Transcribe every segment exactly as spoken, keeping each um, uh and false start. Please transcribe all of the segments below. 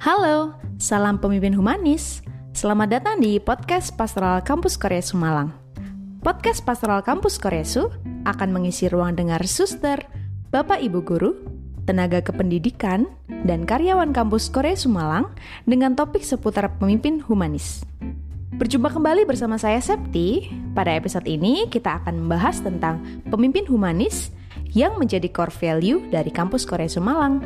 Halo, salam pemimpin humanis. Selamat datang di podcast Pastoral Kampus Koreso Malang. Podcast Pastoral Kampus Koreso akan mengisi ruang dengar suster, bapak ibu guru, tenaga kependidikan, dan karyawan kampus Koreso Malang dengan topik seputar pemimpin humanis. Berjumpa kembali bersama saya Septi. Pada episode ini kita akan membahas tentang pemimpin humanis yang menjadi core value dari kampus Koreso Malang.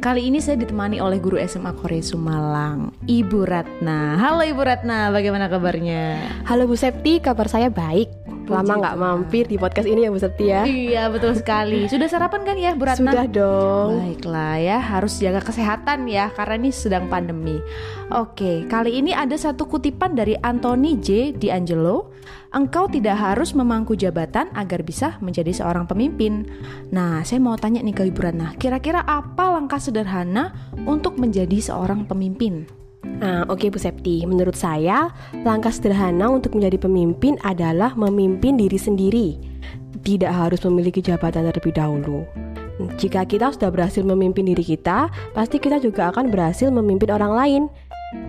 Kali ini saya ditemani oleh guru S M A Koreso Malang, Ibu Ratna. Halo Ibu Ratna, bagaimana kabarnya? Halo Bu Septi, kabar saya baik. Lama nggak mampir di podcast ini ya Bu Septi ya? Iya betul sekali. Sudah sarapan kan ya Bu Ratna? Sudah dong. Baiklah ya, harus jaga kesehatan ya karena ini sedang pandemi. Oke, kali ini ada satu kutipan dari Anthony J. D'Angelo. Engkau tidak harus memangku jabatan agar bisa menjadi seorang pemimpin. Nah, saya mau tanya nih ke Ibu Ratna, kira-kira apa langkah sederhana untuk menjadi seorang pemimpin? Nah, oke Bu Septi, menurut saya langkah sederhana untuk menjadi pemimpin adalah memimpin diri sendiri. Tidak harus memiliki jabatan terlebih dahulu. Jika kita sudah berhasil memimpin diri kita, pasti kita juga akan berhasil memimpin orang lain.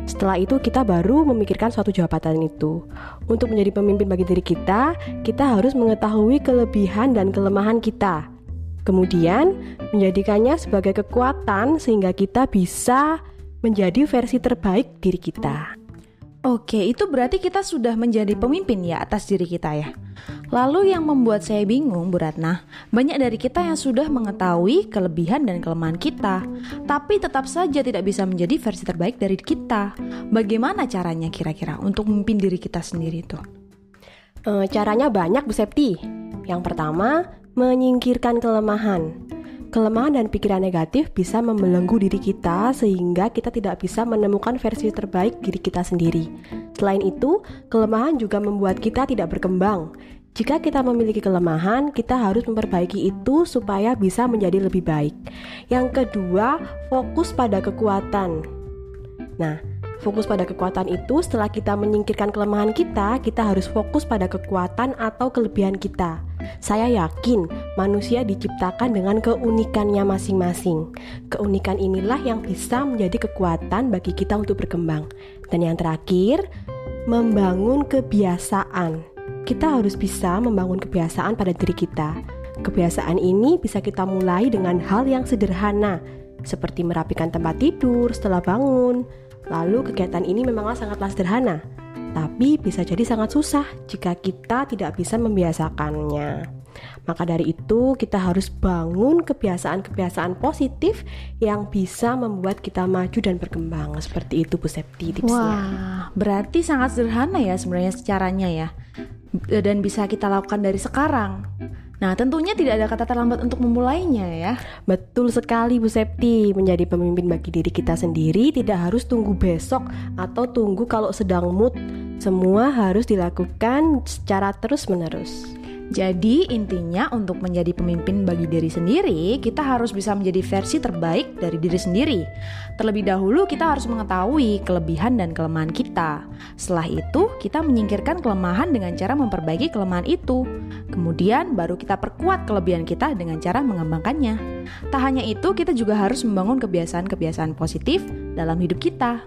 Setelah itu kita baru memikirkan suatu jabatan itu. Untuk menjadi pemimpin bagi diri kita, kita harus mengetahui kelebihan dan kelemahan kita. Kemudian, menjadikannya sebagai kekuatan sehingga kita bisa menjadi versi terbaik diri kita. Oke, itu berarti kita sudah menjadi pemimpin ya atas diri kita ya. Lalu yang membuat saya bingung Bu Ratna, banyak dari kita yang sudah mengetahui kelebihan dan kelemahan kita, tapi tetap saja tidak bisa menjadi versi terbaik dari kita. Bagaimana caranya kira-kira untuk memimpin diri kita sendiri itu? E, caranya banyak Bu Septi. Yang pertama, menyingkirkan kelemahan. Kelemahan dan pikiran negatif bisa membelenggu diri kita sehingga kita tidak bisa menemukan versi terbaik diri kita sendiri. Selain itu, kelemahan juga membuat kita tidak berkembang. Jika kita memiliki kelemahan, kita harus memperbaiki itu supaya bisa menjadi lebih baik. Yang kedua, fokus pada kekuatan. Nah, fokus pada kekuatan itu setelah kita menyingkirkan kelemahan kita, kita harus fokus pada kekuatan atau kelebihan kita. Saya yakin manusia diciptakan dengan keunikannya masing-masing. Keunikan inilah yang bisa menjadi kekuatan bagi kita untuk berkembang. Dan yang terakhir, membangun kebiasaan. Kita harus bisa membangun kebiasaan pada diri kita. Kebiasaan ini bisa kita mulai dengan hal yang sederhana, seperti merapikan tempat tidur setelah bangun. Lalu kegiatan ini memanglah sangatlah sederhana, tapi bisa jadi sangat susah jika kita tidak bisa membiasakannya. Maka dari itu kita harus bangun kebiasaan-kebiasaan positif yang bisa membuat kita maju dan berkembang. Seperti itu Bu Septi tipsnya. Wah, berarti sangat sederhana ya sebenarnya caranya ya, dan bisa kita lakukan dari sekarang. Nah, tentunya tidak ada kata terlambat untuk memulainya ya. Betul sekali Bu Septi, menjadi pemimpin bagi diri kita sendiri tidak harus tunggu besok atau tunggu kalau sedang mood. Semua harus dilakukan secara terus-menerus. Jadi intinya untuk menjadi pemimpin bagi diri sendiri, kita harus bisa menjadi versi terbaik dari diri sendiri. Terlebih dahulu kita harus mengetahui kelebihan dan kelemahan kita. Setelah itu kita menyingkirkan kelemahan dengan cara memperbaiki kelemahan itu. Kemudian baru kita perkuat kelebihan kita dengan cara mengembangkannya. Tak hanya itu, kita juga harus membangun kebiasaan-kebiasaan positif dalam hidup kita.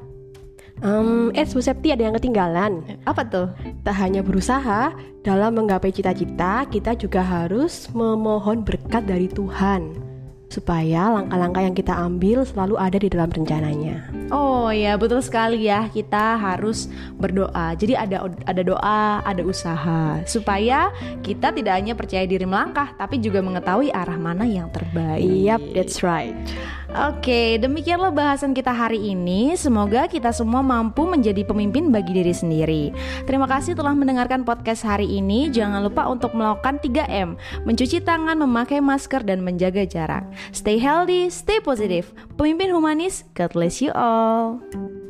Um, eh Bu Septi, ada yang ketinggalan. Apa tuh? Tak hanya berusaha dalam menggapai cita-cita, kita juga harus memohon berkat dari Tuhan supaya langkah-langkah yang kita ambil selalu ada di dalam rencananya. Oh ya, betul sekali ya, kita harus berdoa. Jadi ada ada doa, ada usaha supaya kita tidak hanya percaya diri melangkah, tapi juga mengetahui arah mana yang terbaik. Yap, that's right. Oke, demikianlah bahasan kita hari ini. Semoga kita semua mampu menjadi pemimpin bagi diri sendiri. Terima kasih telah mendengarkan podcast hari ini. Jangan lupa untuk melakukan tiga M, mencuci tangan, memakai masker, dan menjaga jarak. Stay healthy, stay positive. Pemimpin humanis, God bless you all.